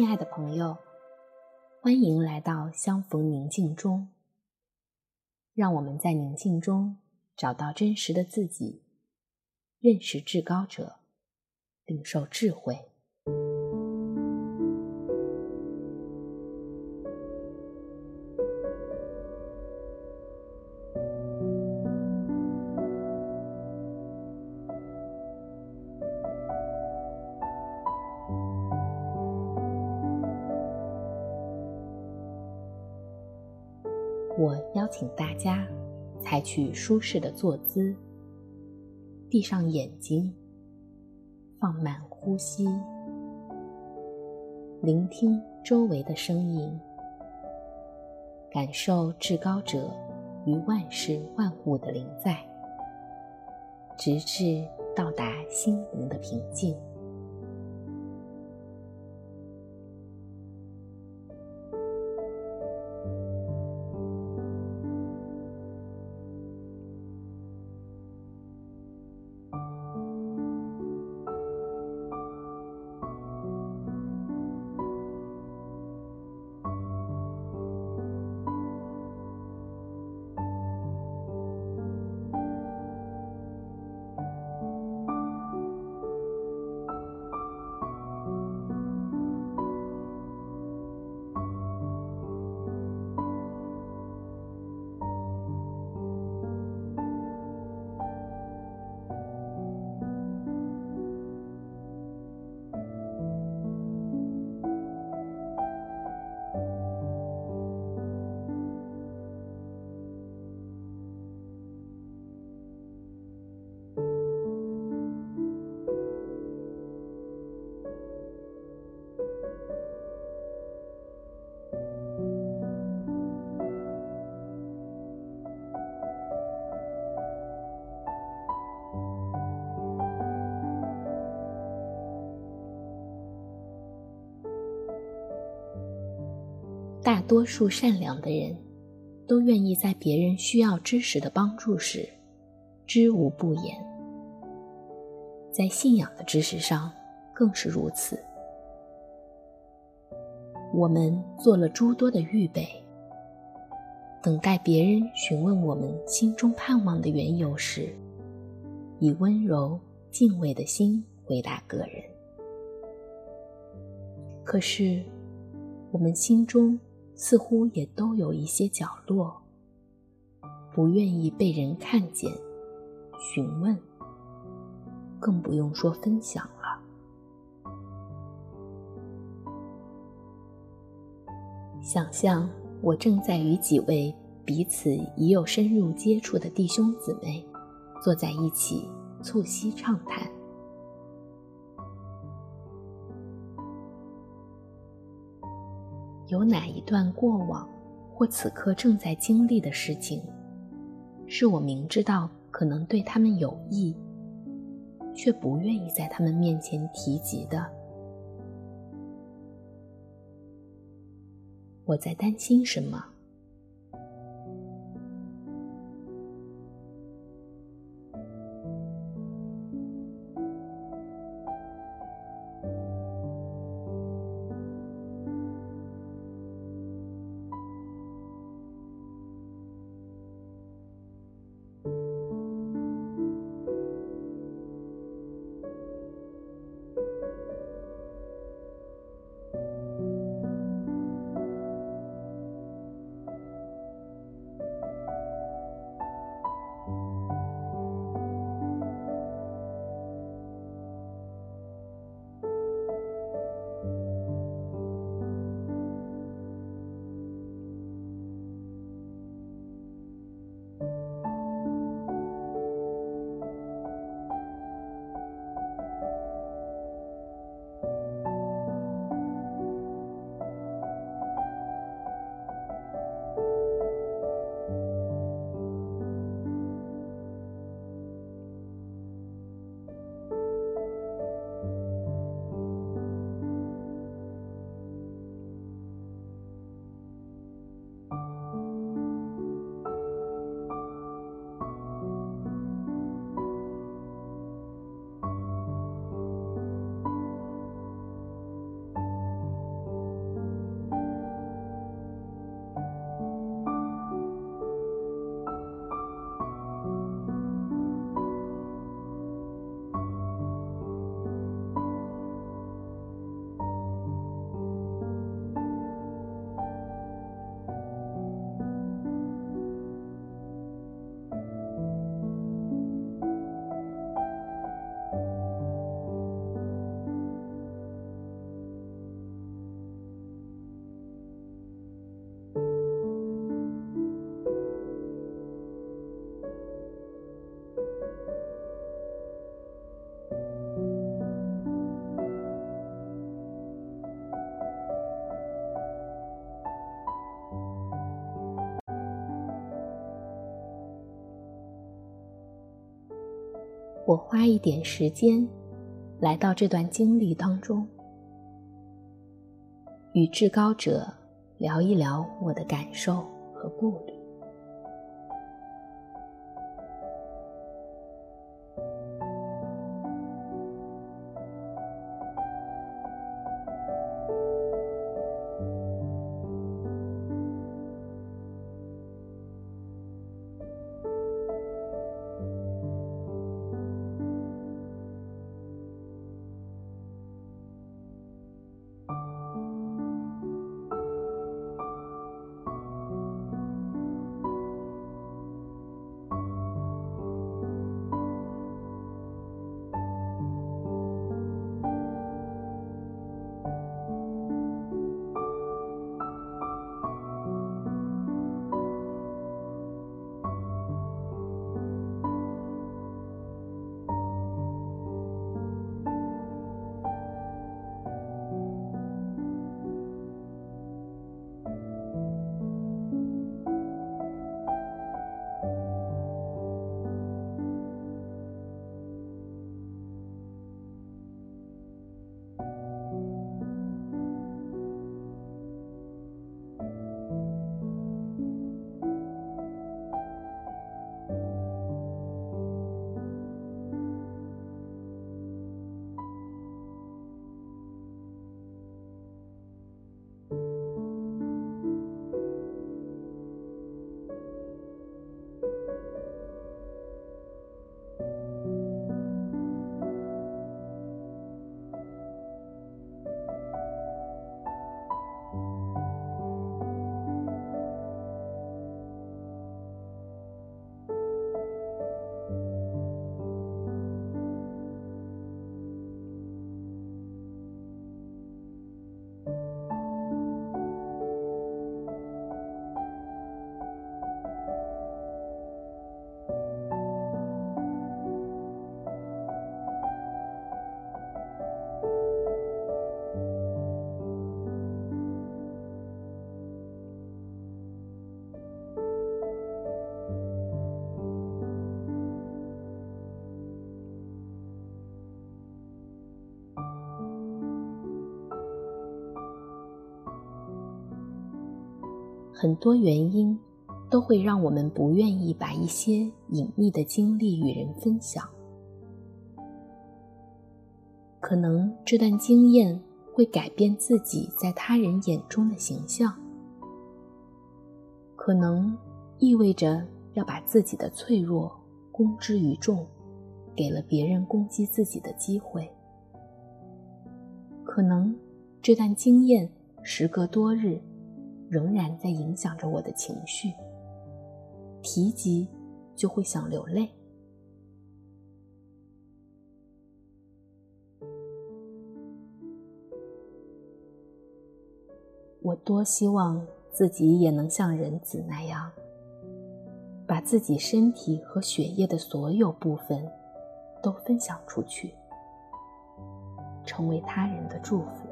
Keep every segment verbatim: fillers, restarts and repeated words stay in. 亲爱的朋友，欢迎来到相逢宁静中，让我们在宁静中找到真实的自己，认识至高者，领受智慧。我邀请大家采取舒适的坐姿，闭上眼睛，放慢呼吸，聆听周围的声音，感受至高者与万事万物的临在，直至到达心灵的平静。大多数善良的人都愿意在别人需要知识的帮助时知无不言，在信仰的知识上更是如此。我们做了诸多的预备，等待别人询问我们心中盼望的缘由时，以温柔敬畏的心回答个人。可是我们心中似乎也都有一些角落，不愿意被人看见、询问，更不用说分享了。想象我正在与几位彼此已有深入接触的弟兄姊妹坐在一起促膝畅谈，有哪一段过往或此刻正在经历的事情，是我明知道可能对他们有益，却不愿意在他们面前提及的？我在担心什么？我花一点时间来到这段经历当中，与至高者聊一聊我的感受和顾虑。很多原因都会让我们不愿意把一些隐秘的经历与人分享。可能这段经验会改变自己在他人眼中的形象，可能意味着要把自己的脆弱公之于众，给了别人攻击自己的机会。可能这段经验时隔多日仍然在影响着我的情绪，提及就会想流泪。我多希望自己也能像人子那样，把自己身体和血液的所有部分都分享出去，成为他人的祝福。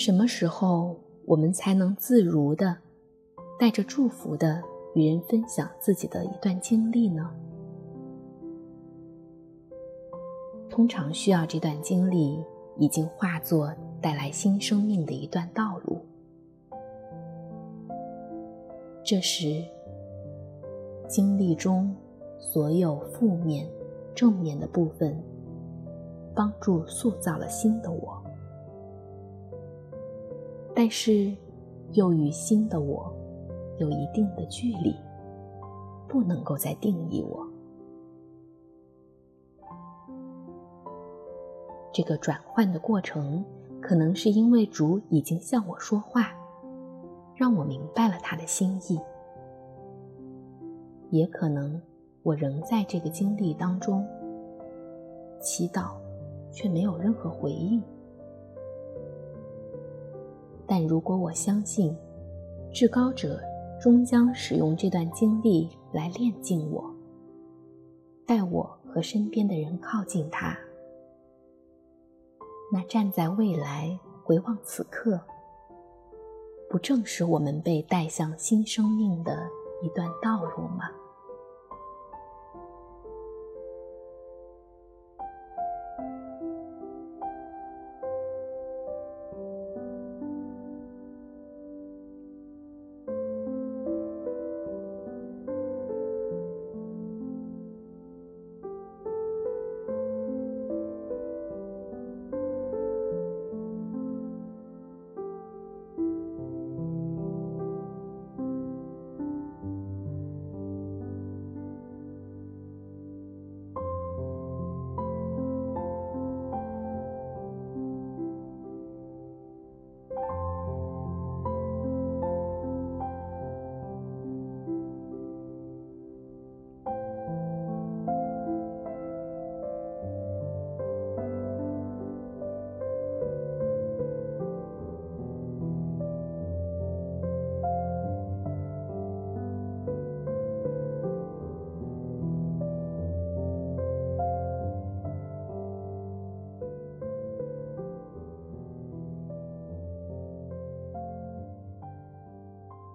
什么时候我们才能自如的带着祝福的与人分享自己的一段经历呢？通常需要这段经历已经化作带来新生命的一段道路。这时，经历中所有负面、正面的部分，帮助塑造了新的我，但是又与新的我有一定的距离，不能够再定义我。这个转换的过程，可能是因为主已经向我说话，让我明白了他的心意，也可能我仍在这个经历当中祈祷，却没有任何回应。但如果我相信至高者终将使用这段经历来炼净我，带我和身边的人靠近他，那站在未来回望此刻，不正是我们被带向新生命的一段道路吗？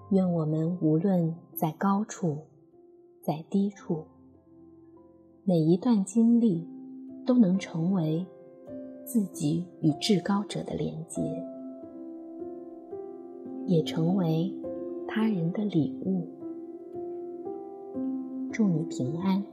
愿我们无论在高处，在低处，每一段经历都能成为自己与至高者的连接，也成为他人的礼物。祝你平安。